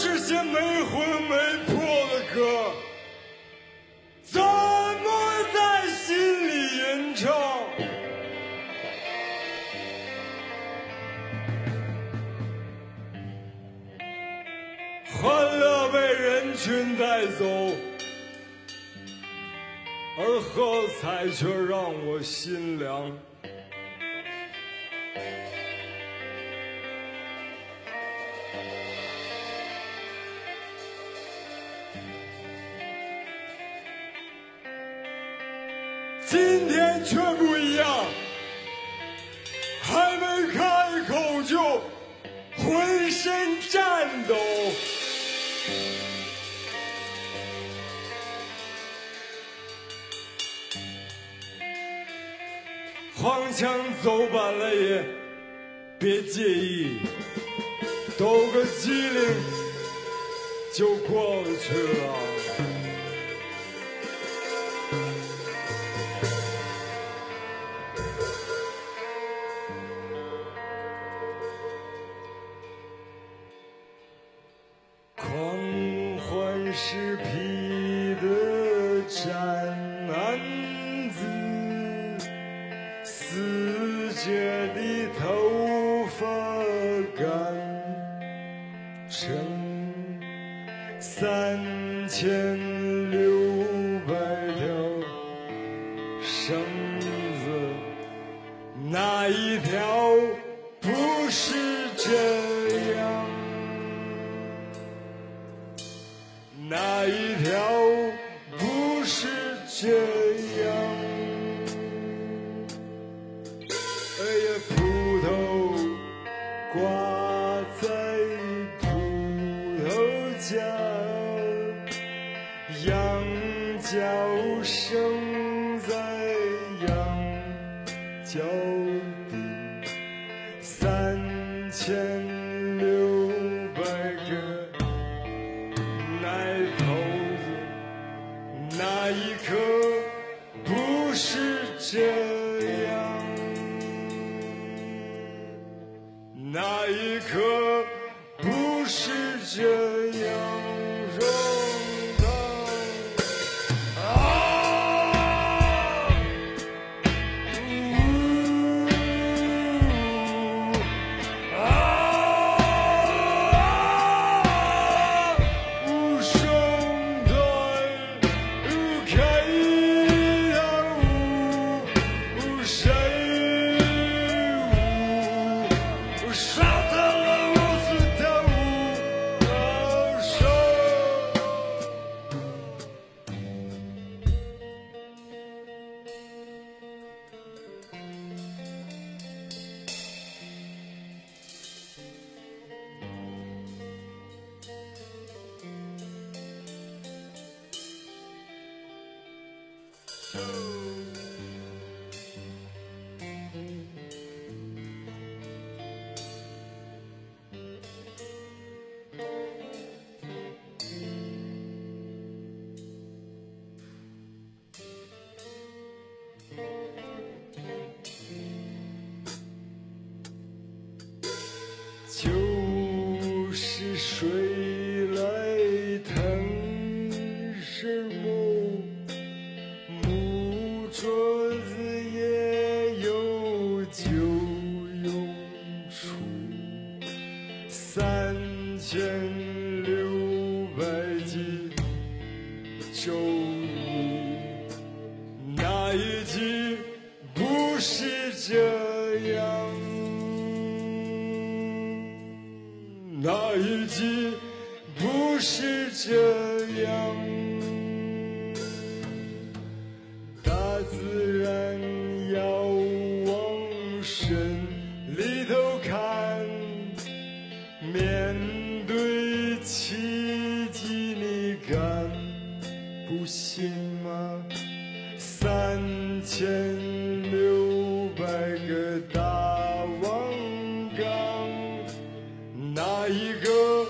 是些没魂没魄的歌，怎么在心里吟唱？欢乐被人群带走，而喝彩却让我心凉。今天却不一样，还没开口就浑身颤抖。荒腔走板了也别介意，抖个机灵就过去了。狂欢是披的战男子。 死者的头发干成3600条绳子，哪一条不是这样？哪一条不是这样？ 葡萄挂在葡萄架，羊角生在羊角底，3600个奶头子，哪一颗不是这？ 那一刻不是这样容的啊！无声的无开的无声。 就是水来藤是木，木桌子也有酒用处，3600集周易，哪一集不是这样？ 那一集不是这样，大自然要往深里头看，面对奇迹你敢不信吗？3600个大王缸。 哪一个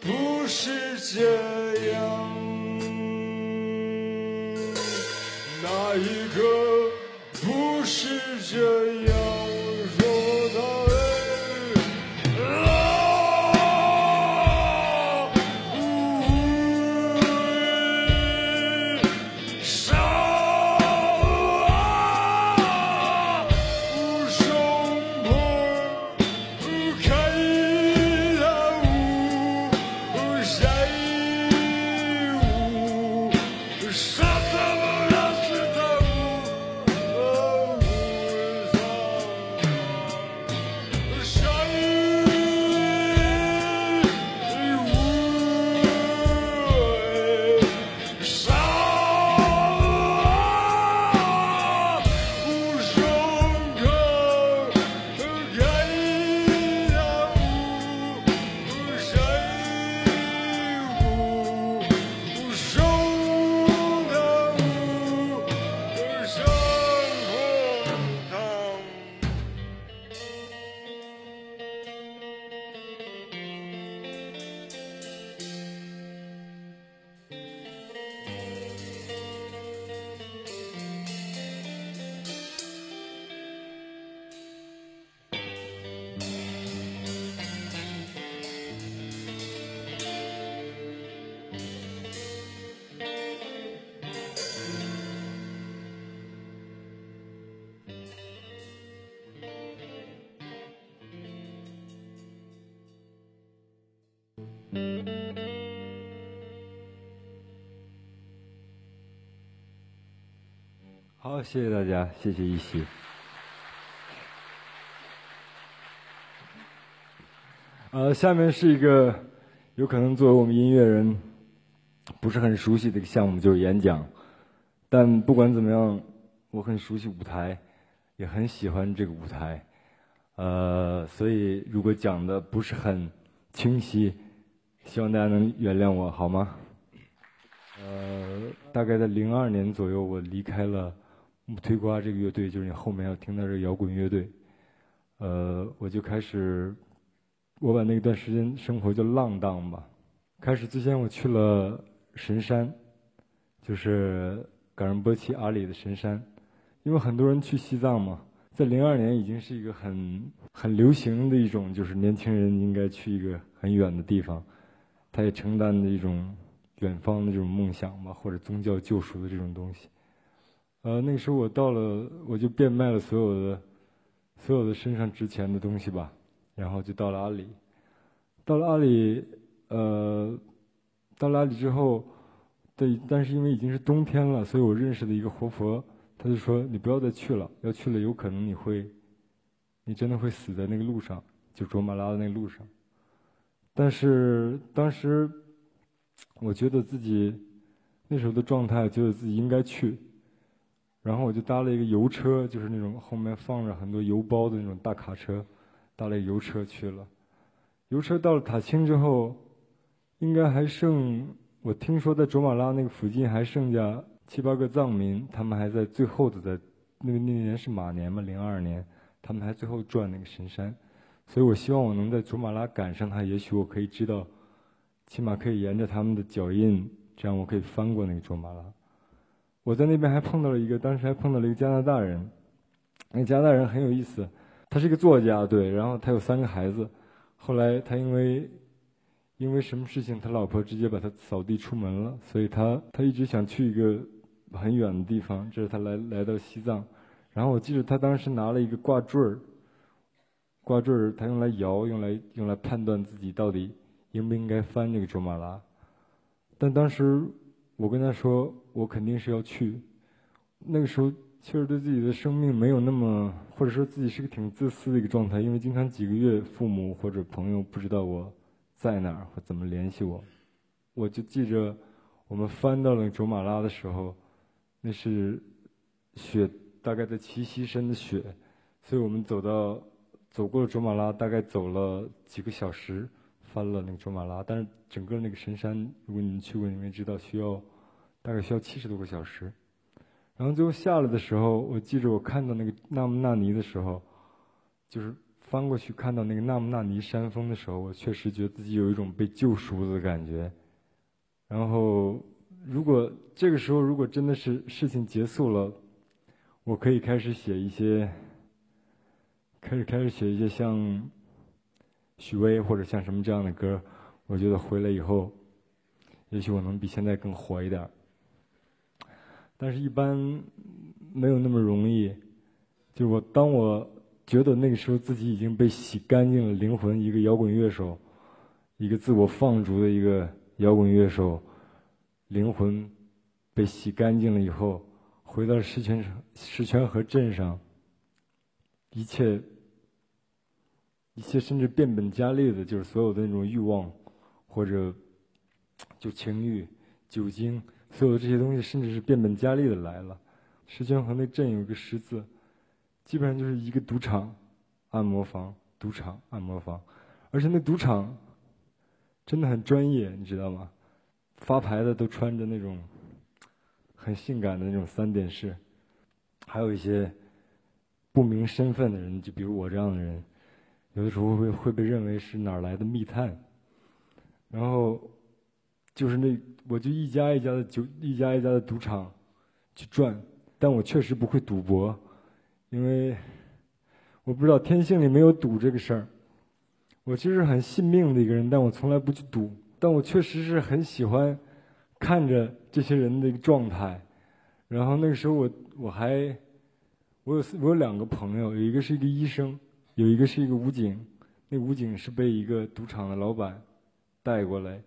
不是这样？哪一个不是这样？ 说到哎啊！好，谢谢大家，谢谢一席。下面是一个有可能作为我们音乐人不是很熟悉的一个项目，就是演讲。但不管怎么样，我很熟悉舞台，也很喜欢这个舞台。所以如果讲的不是很清晰，希望大家能原谅我，好吗？大概在2002年左右，我离开了木推瓜这个乐队，就是你后面要听到这个摇滚乐队。我就开始。我把那段时间生活就浪荡吧。开始之前，我去了神山，就是冈仁波齐阿里的神山，因为很多人去西藏嘛。在2002年已经是一个很流行的一种，就是年轻人应该去一个很远的地方，他也承担着一种远方的这种梦想吧，或者宗教救赎的这种东西。那个时候我到了，我就变卖了所有的身上值钱的东西吧。然后就到了阿里，到了阿里之后，对，但是因为已经是冬天了，所以我认识的一个活佛，他就说你不要再去了，要去了有可能你真的会死在那个路上，就卓玛拉的那个路上。但是当时我觉得自己那时候的状态，觉得自己应该去，然后我就搭了一个油车，就是那种后面放着很多油包的那种大卡车。搭了油车去了，油车到了塔青之后，应该还剩，我听说在卓玛拉那个附近还剩下7、8个藏民，他们还在最后的在那年是马年嘛，02年，他们还最后转那个神山，所以我希望我能在卓玛拉赶上他，也许我可以知道，起码可以沿着他们的脚印，这样我可以翻过那个卓玛拉。我在那边还碰到了一个，当时还碰到了一个加拿大人，那个加拿大人很有意思。他是一个作家，对，然后他有3个孩子，后来他因为什么事情，他老婆直接把他扫地出门了，所以他一直想去一个很远的地方，这是他来到西藏。然后我记得他当时拿了一个挂坠，他用来摇，用来判断自己到底应不应该翻这个卓玛拉。但当时我跟他说，我肯定是要去。那个时候确实对自己的生命没有那么，或者说自己是个挺自私的一个状态，因为经常几个月父母或者朋友不知道我在哪儿或怎么联系我。我就记着我们翻到了卓玛拉的时候，那是雪大概在7膝深的雪，所以我们走过了卓玛拉，大概走了几个小时翻了那个卓玛拉。但是整个那个神山，如果你们去过你们也知道，大概需要70多个小时。然后最后下来的时候，我记着我看到那个纳木纳尼的时候，就是翻过去看到那个纳木纳尼山峰的时候，我确实觉得自己有一种被救赎的感觉。然后如果这个时候如果真的是事情结束了，我可以开始写一些像许巍或者像什么这样的歌，我觉得回来以后也许我能比现在更火一点。但是一般没有那么容易，就是当我觉得那个时候自己已经被洗干净了灵魂，一个摇滚乐手，一个自我放逐的一个摇滚乐手，灵魂被洗干净了以后，回到石泉河镇上，一切甚至变本加厉的，就是所有的那种欲望，或者就情欲、酒精。所有这些东西甚至是变本加厉的来了。石泉河那镇有一个10字，基本上就是一个赌场、按摩房、赌场、按摩房，而且那赌场真的很专业，你知道吗？发牌的都穿着那种很性感的那种3点式，还有一些不明身份的人，就比如我这样的人，有的时候会被认为是哪儿来的密探，然后。就是那，我就一家一家的赌场去转，但我确实不会赌博，因为我不知道天性里没有赌这个事儿。我其实很信命的一个人，但我从来不去赌。但我确实是很喜欢看着这些人的一个状态。然后那个时候我有2个朋友，有一个是一个医生，有一个是一个武警。那武警是被一个赌场的老板带过来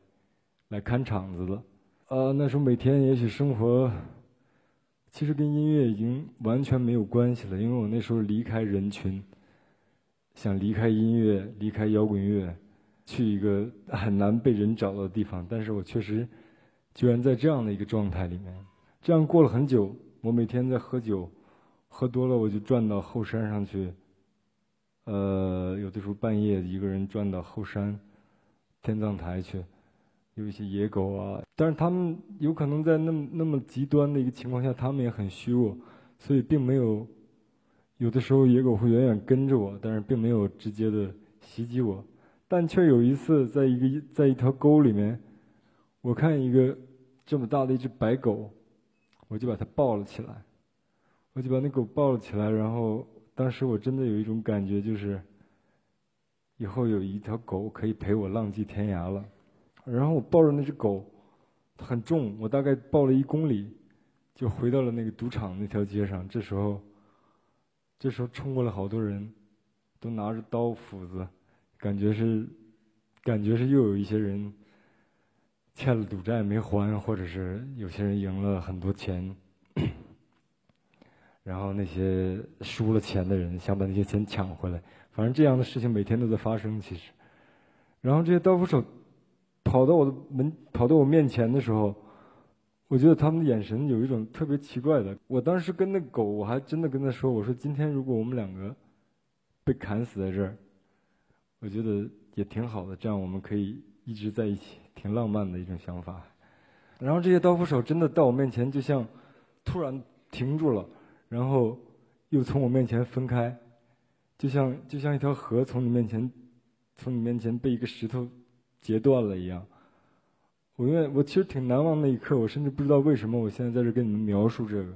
来看场子的。那时候每天也许生活其实跟音乐已经完全没有关系了，因为我那时候离开人群，想离开音乐，离开摇滚乐，去一个很难被人找到的地方。但是我确实居然在这样的一个状态里面，这样过了很久。我每天在喝酒，喝多了我就转到后山上去，有的时候半夜一个人转到后山天葬台去，有一些野狗啊，但是他们有可能在那么极端的一个情况下，他们也很虚弱，所以并没有，有的时候野狗会远远跟着我，但是并没有直接的袭击我，但却有一次在一条沟里面，我看一个这么大的一只白狗，我就把它抱了起来，我就把那狗抱了起来，然后当时我真的有一种感觉，就是以后有一条狗可以陪我浪迹天涯了。然后我抱着那只狗，它很重，我大概抱了1公里，就回到了那个赌场那条街上。这时候冲过来好多人，都拿着刀斧子，感觉是又有一些人欠了赌债没还，或者是有些人赢了很多钱，然后那些输了钱的人想把那些钱抢回来，反正这样的事情每天都在发生。其实，然后这些刀斧手跑到我面前的时候，我觉得他们的眼神有一种特别奇怪的。我当时跟那狗，我还真的跟他说，我说今天如果我们2个被砍死在这儿，我觉得也挺好的，这样我们可以一直在一起，挺浪漫的一种想法。然后这些刀斧手真的到我面前，就像突然停住了，然后又从我面前分开，就像一条河从你面前被一个石头截断了一样。我其实挺难忘那一刻，我甚至不知道为什么我现在在这跟你们描述这个，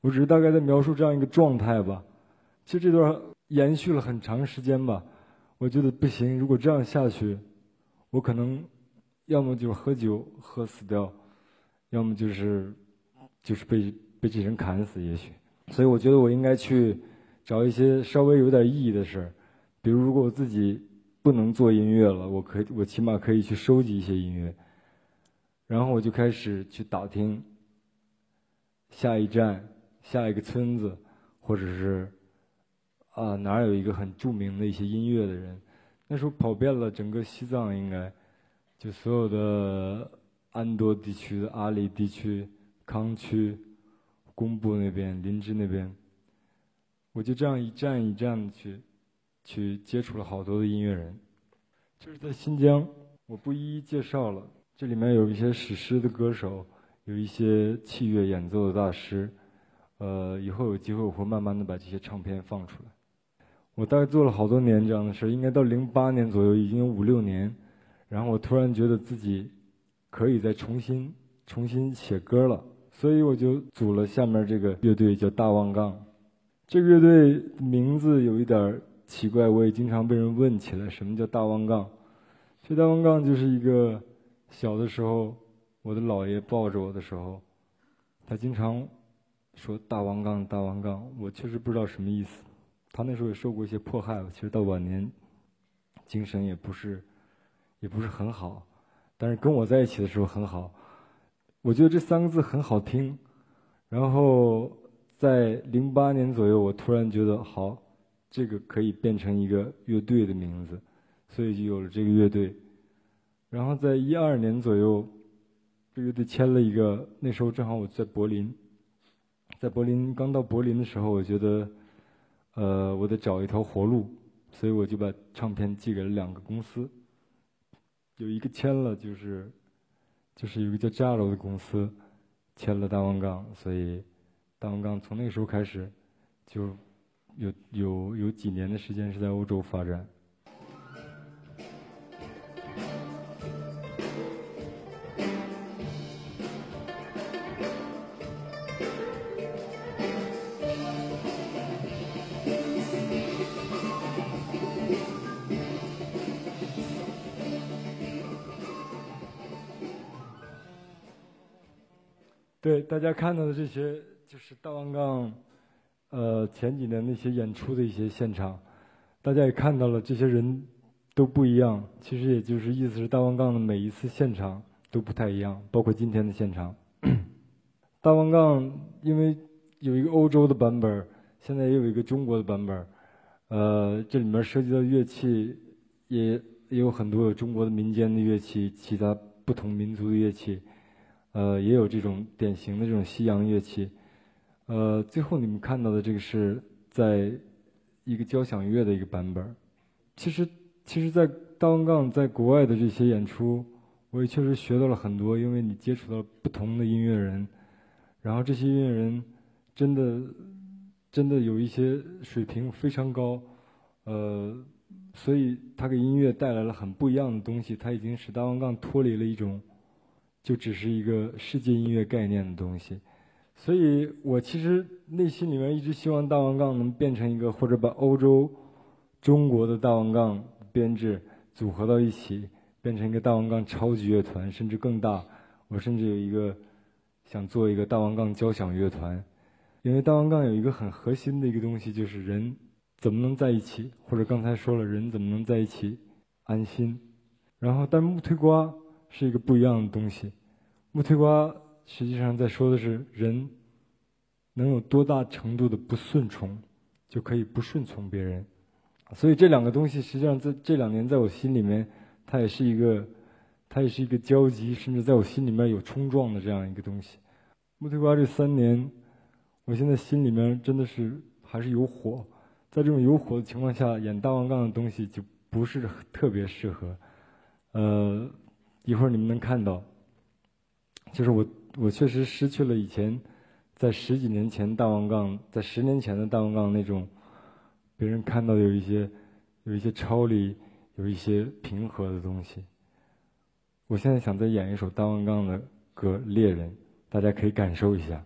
我只是大概在描述这样一个状态吧。其实这段延续了很长时间吧，我觉得不行，如果这样下去，我可能要么就喝酒喝死掉，要么就是被这人砍死也许。所以我觉得我应该去找一些稍微有点意义的事，比如如果我自己不能做音乐了，我起码可以去收集一些音乐。然后我就开始去打听下一站下一个村子，或者是哪有一个很著名的一些音乐的人。那时候跑遍了整个西藏，应该就所有的安多地区的阿里地区、康区、工布那边、林芝那边，我就这样一站一站的去接触了好多的音乐人。这是在新疆，我不一一介绍了，这里面有一些史诗的歌手，有一些器乐演奏的大师，以后有机会我会慢慢的把这些唱片放出来。我大概做了好多年这样的事，应该到08年左右，已经有5、6年。然后我突然觉得自己可以再重新写歌了，所以我就组了下面这个乐队，叫大望杠。这个乐队名字有一点奇怪，我也经常被人问起来什么叫大望杠。这大望杠就是一个小的时候我的姥爷抱着我的时候，他经常说大望杠大望杠，我确实不知道什么意思。他那时候也受过一些迫害，其实到晚年精神也不是很好，但是跟我在一起的时候很好。我觉得这3个字很好听，然后在08年左右，我突然觉得好，这个可以变成一个乐队的名字，所以就有了这个乐队。然后在12年左右，这个乐队签了一个，那时候正好我在柏林刚到柏林的时候，我觉得我得找一条活路，所以我就把唱片寄给了2个公司，有一个签了，就是有一个叫“Jaro”的公司签了大望杠，所以大望杠从那个时候开始就有几年的时间是在欧洲发展。对，大家看到的这些就是大望杠前几年那些演出的一些现场，大家也看到了这些人都不一样。其实也就是意思是大王杠的每一次现场都不太一样，包括今天的现场。大王杠因为有一个欧洲的版本，现在也有一个中国的版本，这里面涉及到乐器也有很多有中国的民间的乐器，其他不同民族的乐器，也有这种典型的这种西洋乐器。最后你们看到的这个是在一个交响乐的一个版本。其实在大王杠在国外的这些演出，我也确实学到了很多，因为你接触到不同的音乐人，然后这些音乐人真的有一些水平非常高，所以他给音乐带来了很不一样的东西。他已经使大王杠脱离了一种就只是一个世界音乐概念的东西。所以我其实内心里面一直希望大王杠能变成一个，或者把欧洲中国的大王杠编制组合到一起，变成一个大王杠超级乐团，甚至更大。我甚至有一个想做一个大王杠交响乐团，因为大王杠有一个很核心的一个东西，就是人怎么能在一起，或者刚才说了，人怎么能在一起安心。然后但木推瓜是一个不一样的东西，木推瓜实际上在说的是人能有多大程度的不顺从就可以不顺从别人。所以这两个东西实际上在这两年在我心里面，它也是一个交集，甚至在我心里面有冲撞的这样一个东西。木推瓜这3年，我现在心里面真的是还是有火，在这种有火的情况下演大王杠的东西就不是特别适合。一会儿你们能看到，就是我确实失去了以前在十几年前大王杠，在10年前的大王杠那种别人看到有一些超离，有一些平和的东西。我现在想再演一首大王杠的歌《猎人》，大家可以感受一下。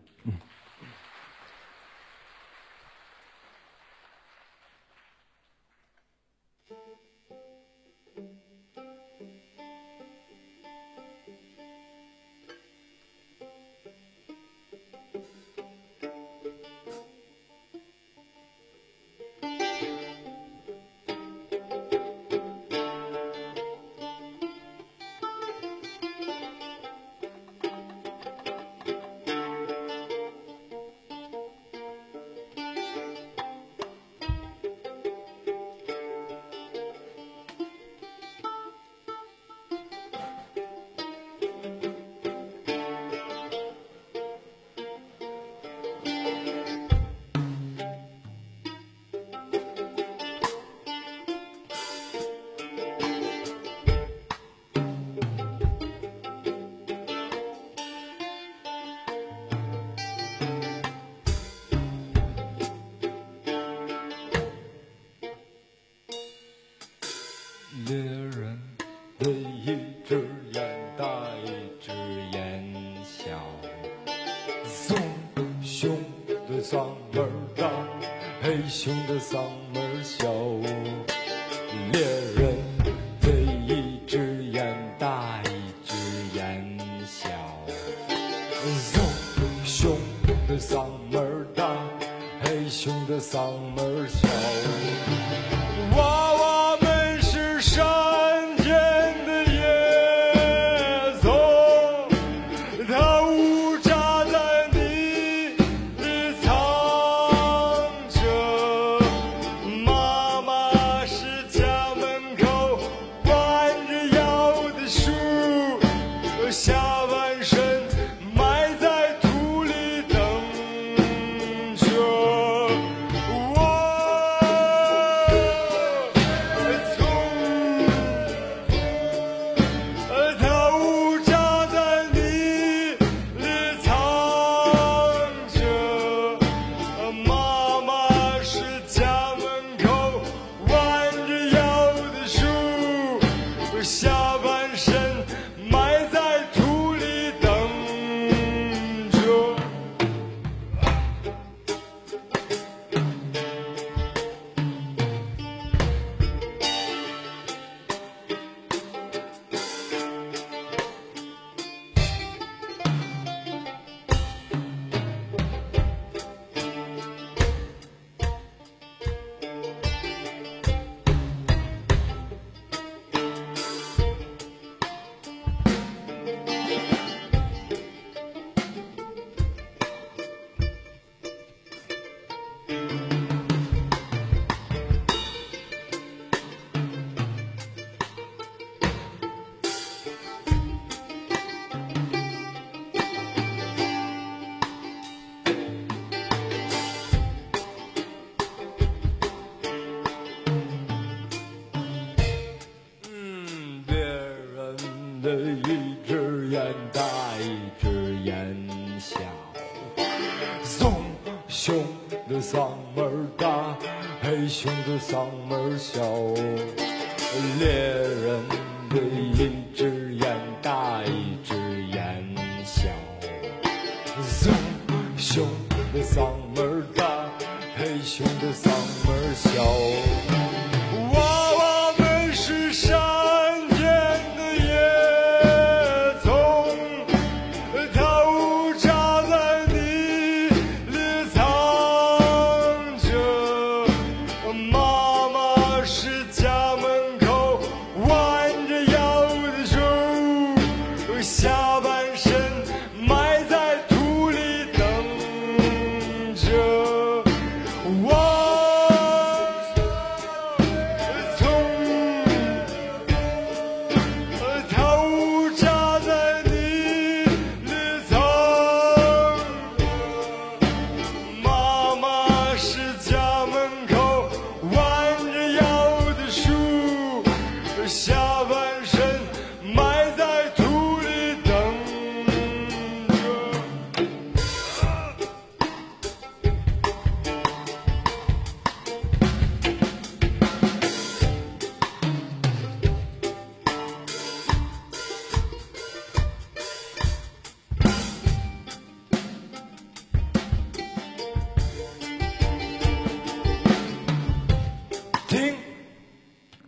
的一只眼大一只眼小，棕熊的嗓门大，黑熊的嗓门小，猎人的一只眼大一只眼小，棕熊的嗓门大，黑熊的嗓门小。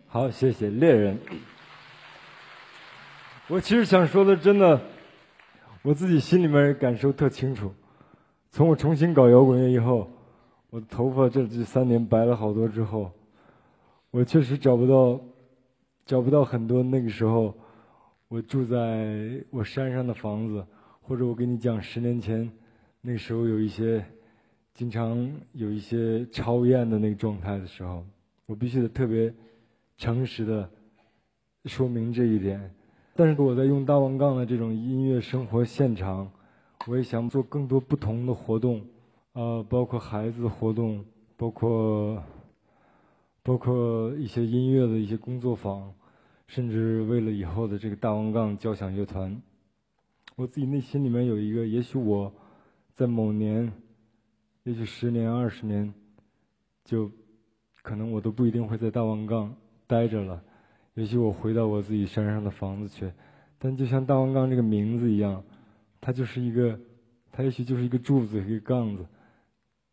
好，谢谢猎人。我其实想说的，真的，我自己心里面感受特清楚。从我重新搞摇滚乐以后，我的头发这3年白了好多之后，我确实找不到很多那个时候我住在我山上的房子，或者我跟你讲10年前那个时候有一些经常有一些超验的那个状态的时候，我必须得特别诚实的说明这一点。但是我在用大王杠的这种音乐生活现场，我也想做更多不同的活动，包括孩子活动，包括一些音乐的一些工作坊，甚至为了以后的这个大王杠交响乐团。我自己内心里面有一个，也许我在某年，也许10年20年，就可能我都不一定会在大王杠待着了，也许我回到我自己山上的房子去。但就像大王杠这个名字一样，它也许就是一个柱子，一个杠子，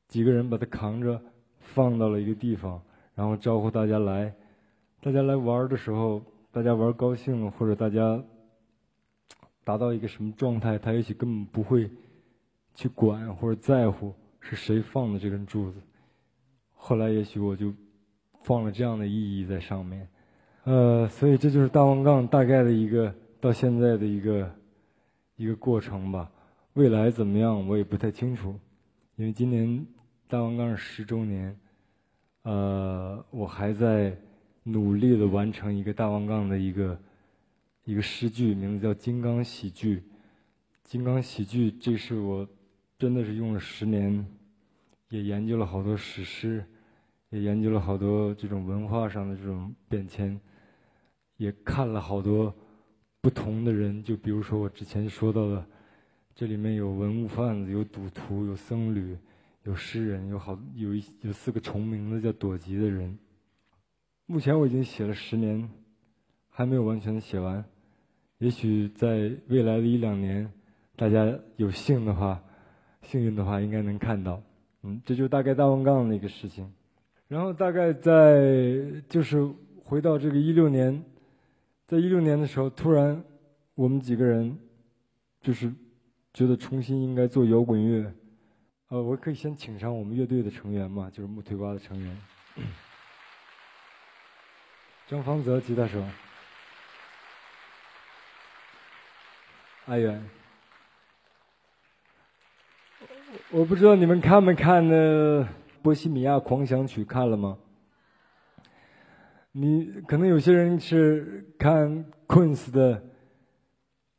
几个人把它扛着放到了一个地方，然后招呼大家来玩的时候，大家玩高兴了，或者大家达到一个什么状态，他也许根本不会去管或者在乎是谁放的这根柱子。后来也许我就放了这样的意义在上面，所以这就是大王杠大概的一个到现在的一个过程吧。未来怎么样我也不太清楚，因为今年大王杠10周年，我还在努力的完成一个大王杠的一个诗句，名字叫《金刚喜剧》。《金刚喜剧》这是我真的是用了10年，也研究了好多史诗，也研究了好多这种文化上的这种变迁，也看了好多不同的人，就比如说我之前说到的，这里面有文物贩子，有赌徒，有僧侣，有诗人，有4个重名字叫朵吉的人。目前我已经写了10年，还没有完全写完，也许在未来的1-2年，大家有幸运的话应该能看到。这就是大概大王杠的一个事情。然后大概就是回到这个16年，在16年的时候，突然我们几个人就是觉得重新应该做摇滚乐。我可以先请上我们乐队的成员嘛，就是木腿瓜的成员张方泽吉他手，阿远。我不知道你们看没看呢？波西米亚狂想曲看了吗？你可能有些人是看 Queen 的，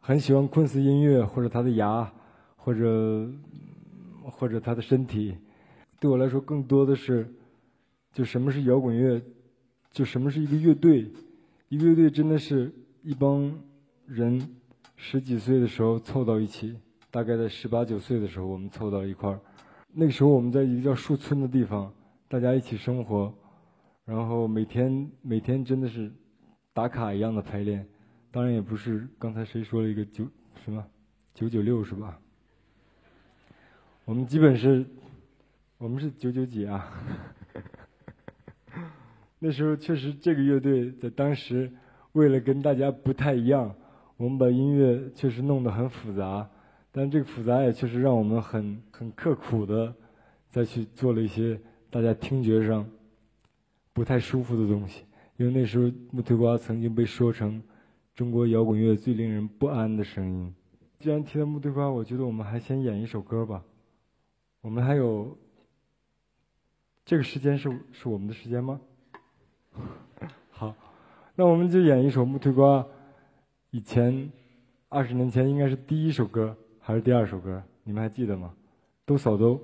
很喜欢 Queen 音乐，或者他的牙，或者他的身体。对我来说，更多的是就什么是摇滚乐，就什么是一个乐队。一个乐队真的是一帮人十几岁的时候凑到一起，大概在18、19岁的时候我们凑到一块儿。那个时候我们在一个叫树村的地方，大家一起生活，然后每天真的是打卡一样的排练。当然也不是，刚才谁说了一个996是吧？我们基本是，我们是9几啊。那时候确实，这个乐队在当时为了跟大家不太一样，我们把音乐确实弄得很复杂，但这个复杂也确实让我们很刻苦的再去做了一些大家听觉上不太舒服的东西。因为那时候木头瓜曾经被说成中国摇滚乐最令人不安的声音。既然提到木头瓜，我觉得我们还先演一首歌吧。我们还有这个时间是我们的时间吗？好，那我们就演一首木头瓜以前20年前应该是第一首歌还是第二首歌，你们还记得吗？都扫都。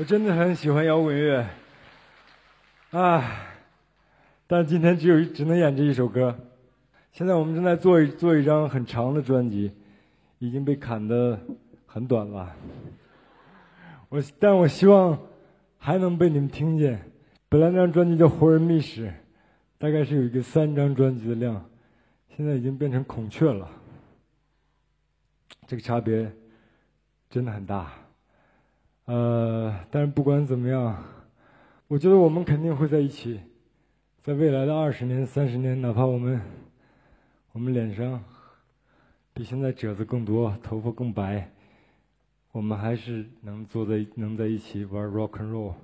我真的很喜欢摇滚乐啊，但今天只能演这一首歌。现在我们正在做一张很长的专辑，已经被砍得很短了。但我希望还能被你们听见。本来那张专辑叫《活人秘史》，大概是有一个3张专辑的量，现在已经变成孔雀了。这个差别真的很大。但是不管怎么样，我觉得我们肯定会在一起，在未来的20年、30年，哪怕我们脸上比现在褶子更多，头发更白，我们还是能在一起玩 rock and roll。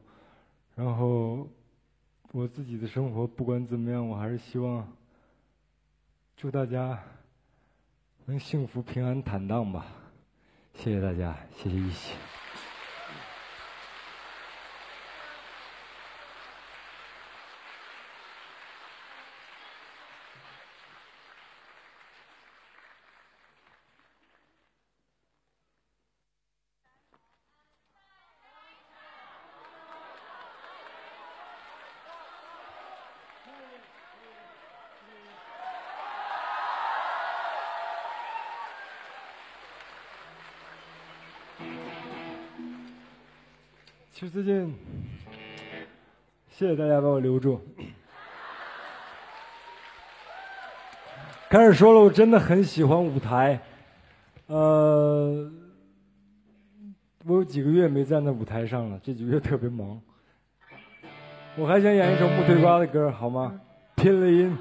然后我自己的生活不管怎么样，我还是希望祝大家能幸福、平安、坦荡吧。谢谢大家，谢谢一起。其实最近，谢谢大家把我留住。开始说了，我真的很喜欢舞台。我有几个月没站在舞台上了，这几个月特别忙。我还想演一首木腿瓜的歌，好吗？拼了音。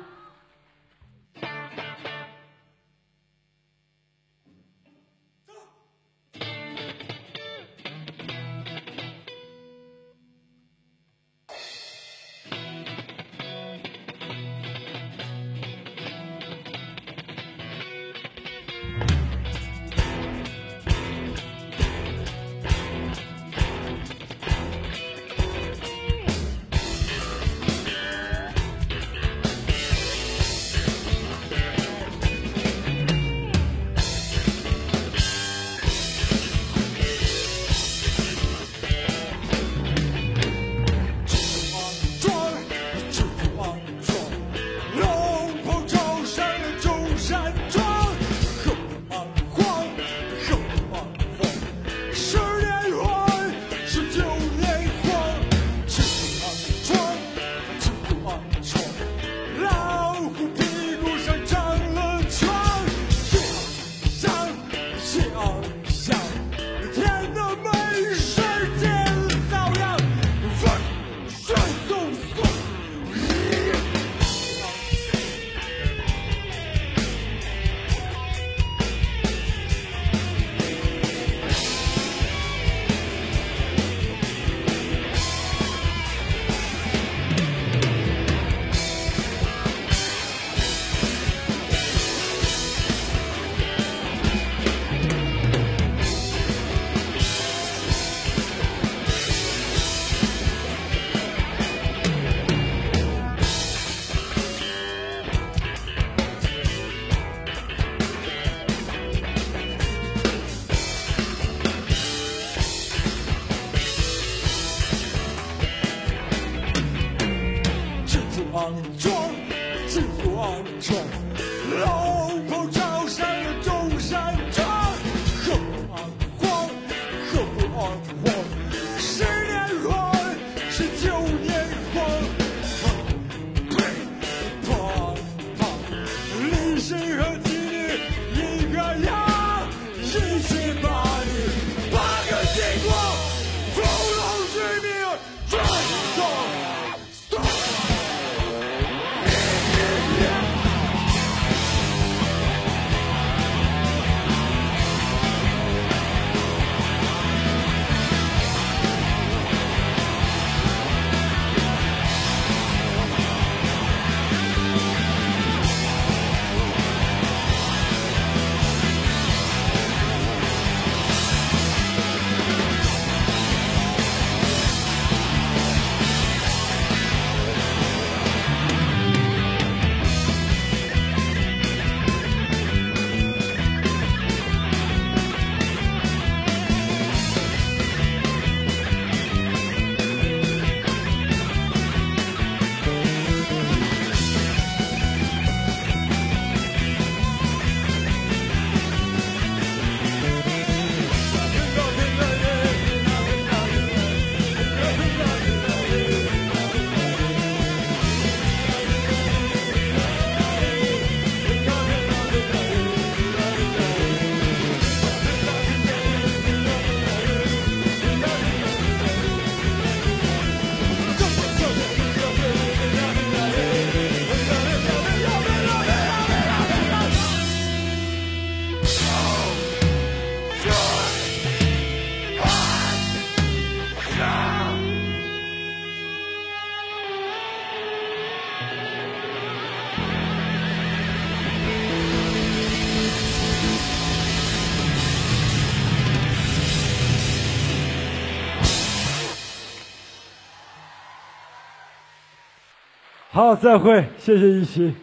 好，再会，谢谢一席。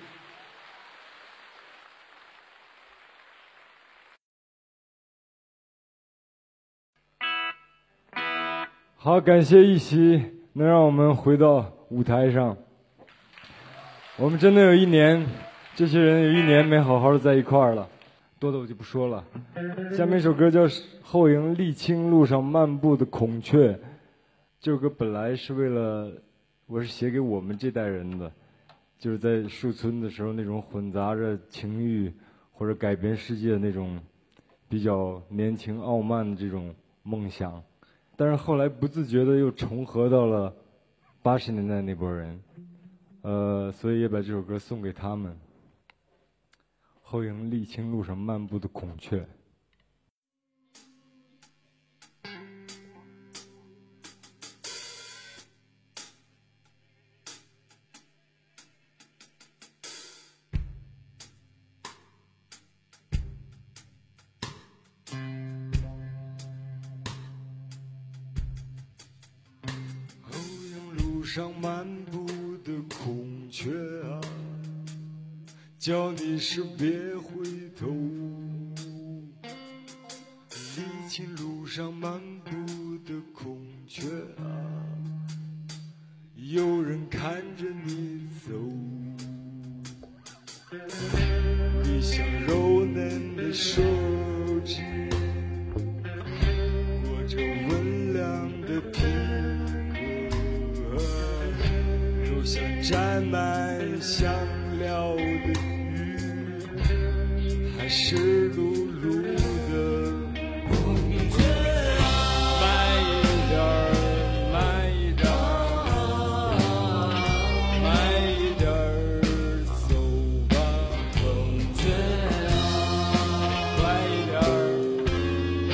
好，感谢一席能让我们回到舞台上。我们真的有一年，这些人有一年没好好的在一块儿了，多的我就不说了。下面一首歌叫《后营沥青路上漫步的孔雀》，这首歌本来是为了，我是写给我们这代人的，就是在树村的时候那种混杂着情欲或者改变世界那种比较年轻傲慢的这种梦想。但是后来不自觉的又重合到了80年代那波人，所以也把这首歌送给他们。后营沥青路上漫步的孔雀。路上漫步的孔雀啊，叫你是别回头。沥青路上漫步的孔雀啊，有人看着你走。你像柔嫩的手指，握着温凉的皮。像沾满香料的鱼，还湿漉漉的孔雀，慢一点儿，慢一点儿，慢一点儿，走吧，孔雀，快一点儿，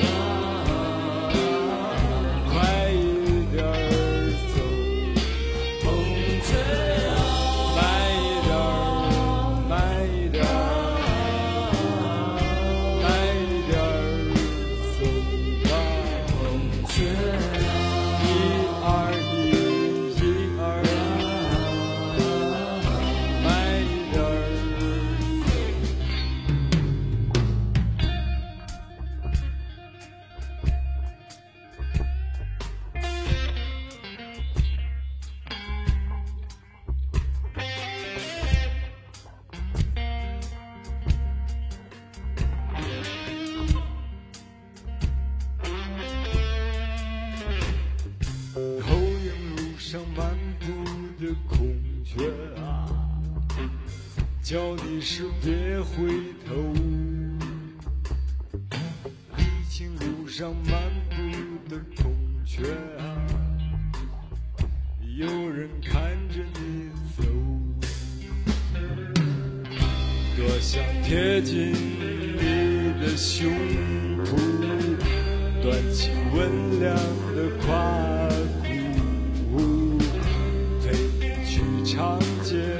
快一点儿。叫你是别回头，沥青路上漫步的孔雀啊，有人看着你走，多想贴近你的胸脯，端起温凉的胯骨，陪你去长街。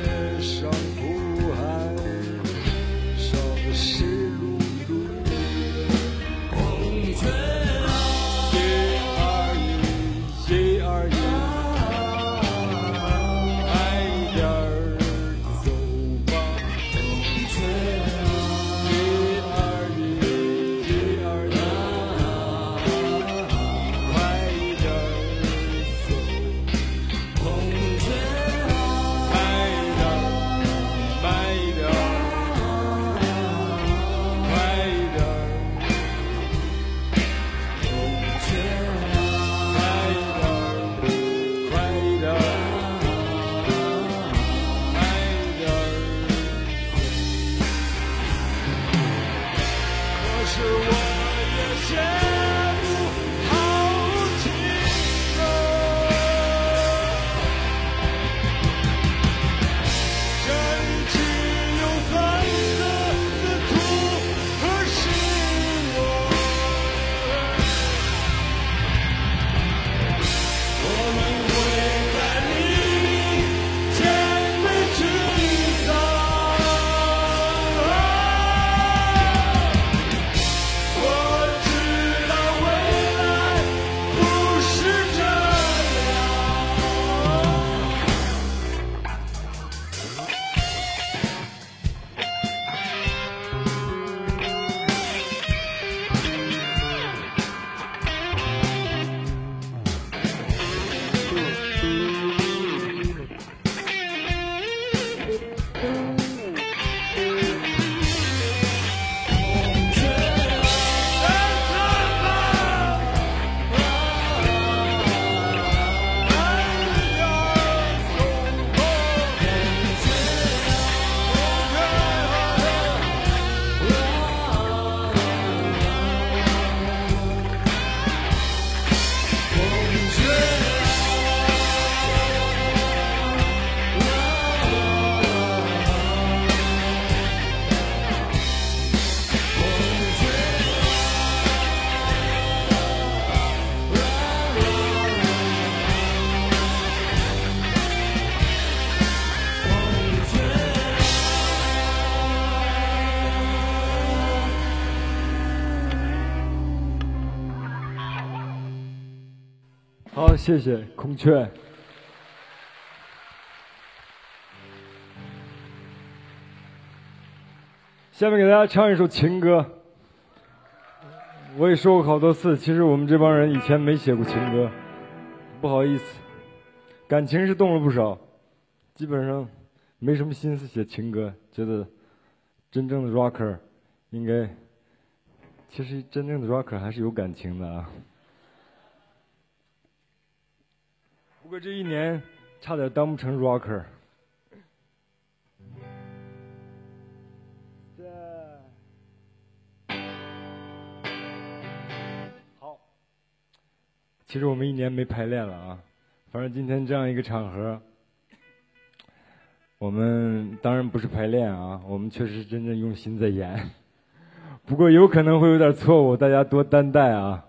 谢谢孔雀。下面给大家唱一首情歌。我也说过好多次，其实我们这帮人以前没写过情歌，不好意思，感情是动了不少，基本上没什么心思写情歌，觉得真正的 rocker 应该，其实真正的 rocker 还是有感情的啊。不过这一年差点当不成 rocker。 其实我们一年没排练了啊，反正今天这样一个场合，我们当然不是排练啊，我们确实真正用心在演，不过有可能会有点错误，大家多担待啊。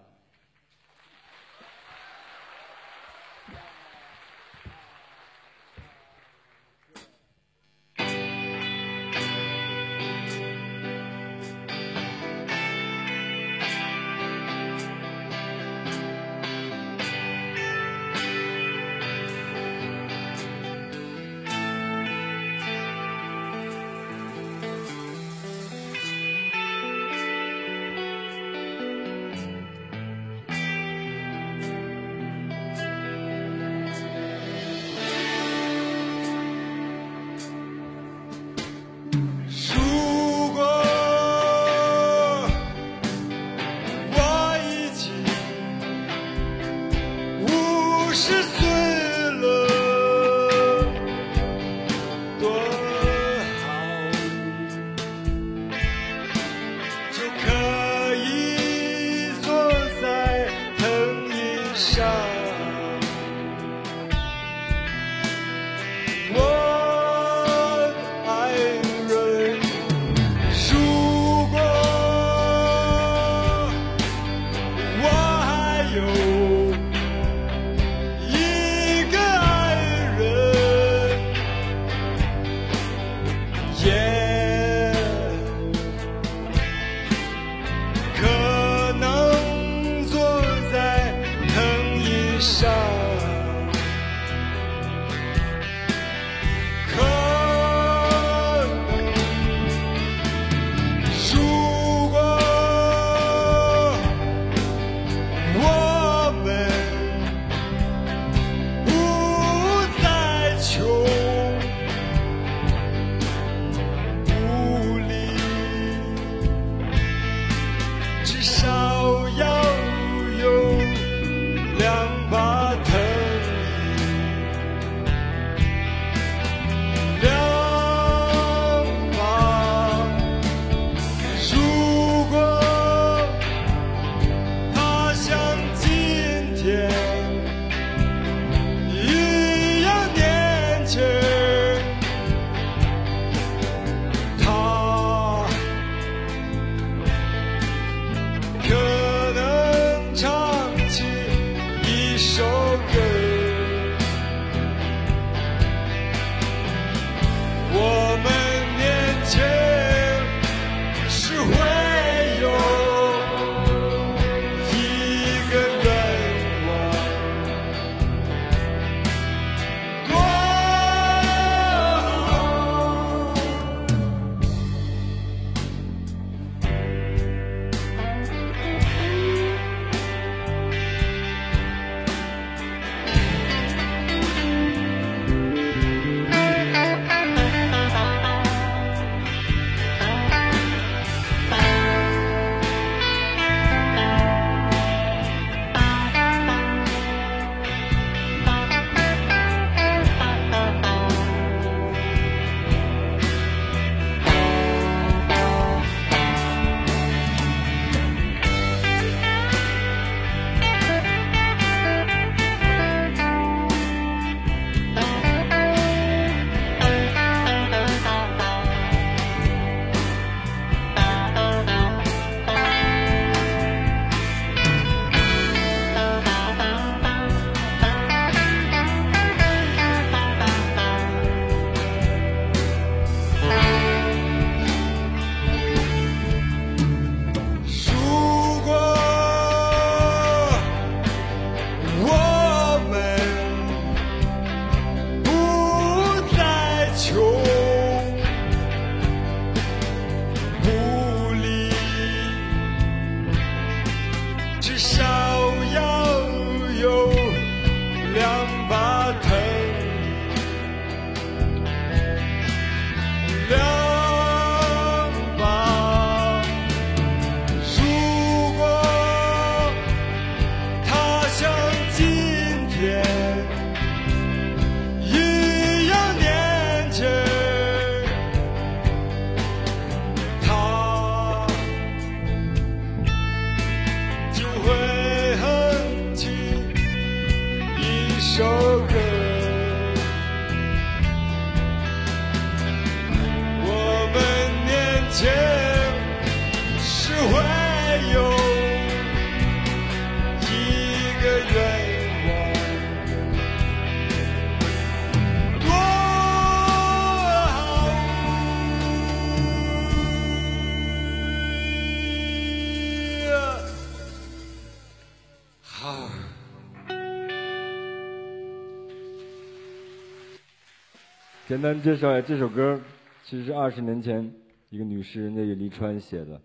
简单介绍一下这首歌，其实是20年前一个女诗人叫叶黎川写的，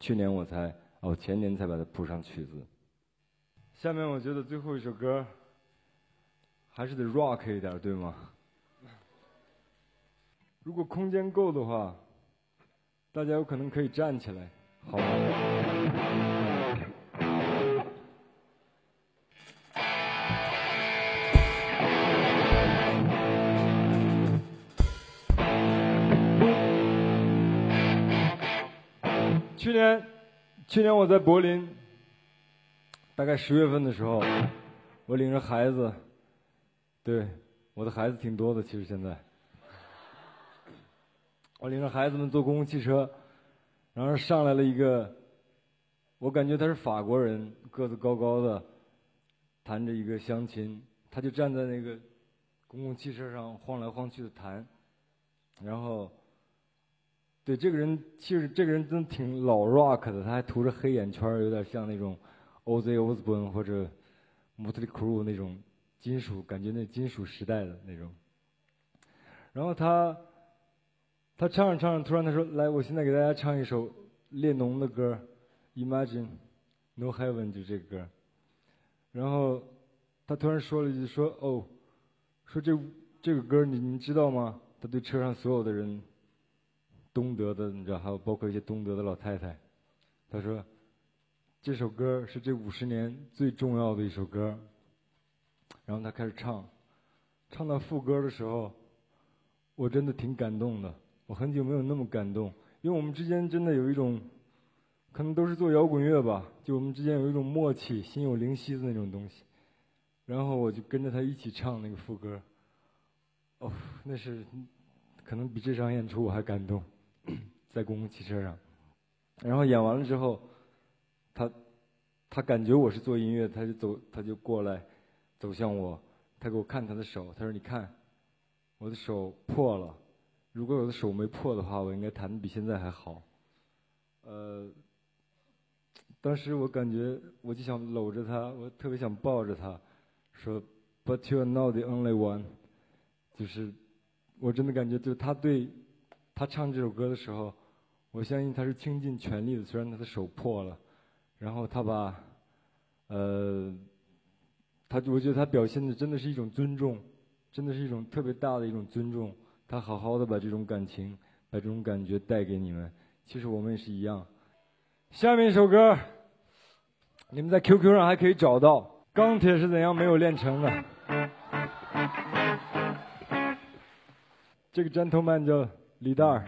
前年才把它谱上曲子。下面我觉得最后一首歌还是得 rock 一点，对吗？如果空间够的话，大家有可能可以站起来，好吗？去年我在柏林，大概10月份的时候，我领着孩子，对，我的孩子挺多的，其实现在，我领着孩子们坐公共汽车，然后上来了一个，我感觉他是法国人，个子高高的，弹着一个乡琴，他就站在那个公共汽车上晃来晃去的弹，然后。对，这个人真的挺老 rock 的，他还涂着黑眼圈，有点像那种 Ozzy Osbourne 或者 Mötley Crüe 那种金属，感觉那金属时代的那种。然后他唱着唱着，突然他说：“来，我现在给大家唱一首列侬的歌， Imagine No Heaven 就这个歌。”然后他突然说了一句：“说这个歌你知道吗？”他对车上所有的人。东德的，你知道，还有包括一些东德的老太太，她说，这首歌是这50年最重要的一首歌。然后她开始唱，唱到副歌的时候，我真的挺感动的。我很久没有那么感动，因为我们之间真的有一种，可能都是做摇滚乐吧，就我们之间有一种默契，心有灵犀的那种东西。然后我就跟着她一起唱那个副歌，哦，那是可能比这场演出我还感动。在公共汽车上，然后演完了之后，他感觉我是做音乐，他就过来，走向我，他给我看他的手，他说：“你看，我的手破了，如果我的手没破的话，我应该弹得比现在还好。”当时我感觉我就想搂着他，我特别想抱着他，说 ：“But you are not the only one。”就是我真的感觉，就他唱这首歌的时候，我相信他是倾尽全力的，虽然他的手破了，然后他把，我觉得他表现的真的是一种尊重，真的是一种特别大的一种尊重。他好好的把这种感情，把这种感觉带给你们。其实我们也是一样。下面一首歌，你们在 QQ 上还可以找到，《钢铁是怎样没有炼成的》。这个gentleman叫李大儿。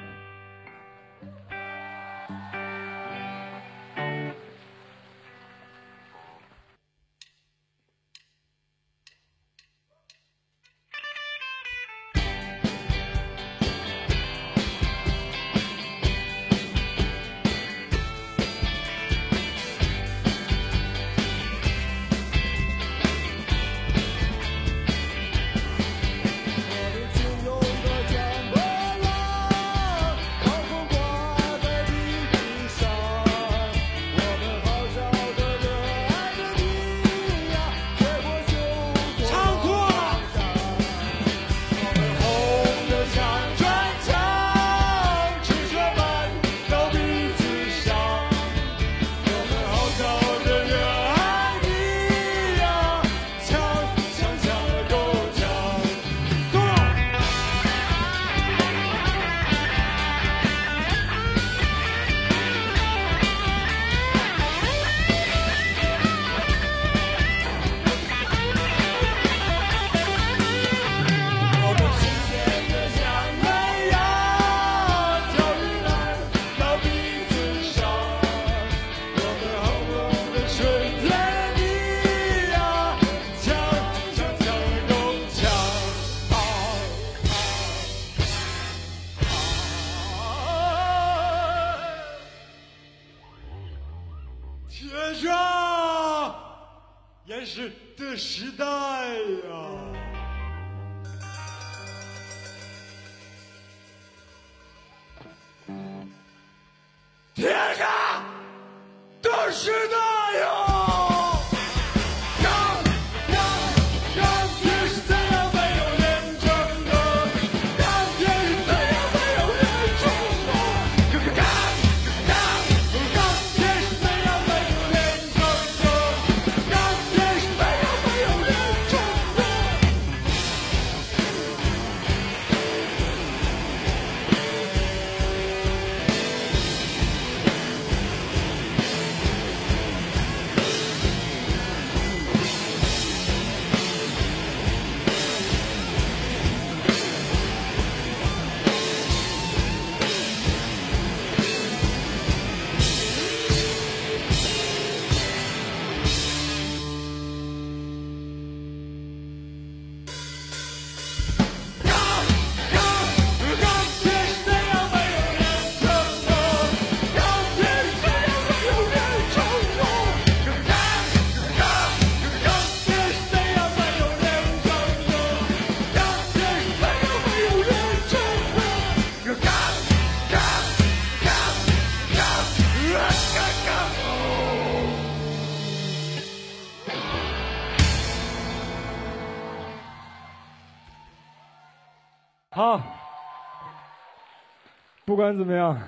不管怎么样，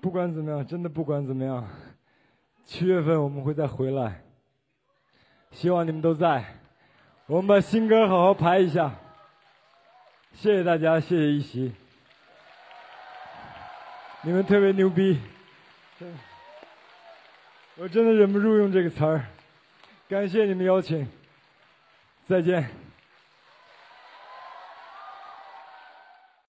不管怎么样，真的不管怎么样，7月份我们会再回来，希望你们都在，我们把新歌好好排一下。谢谢大家，谢谢一席，你们特别牛逼，我真的忍不住用这个词儿，感谢你们邀请，再见。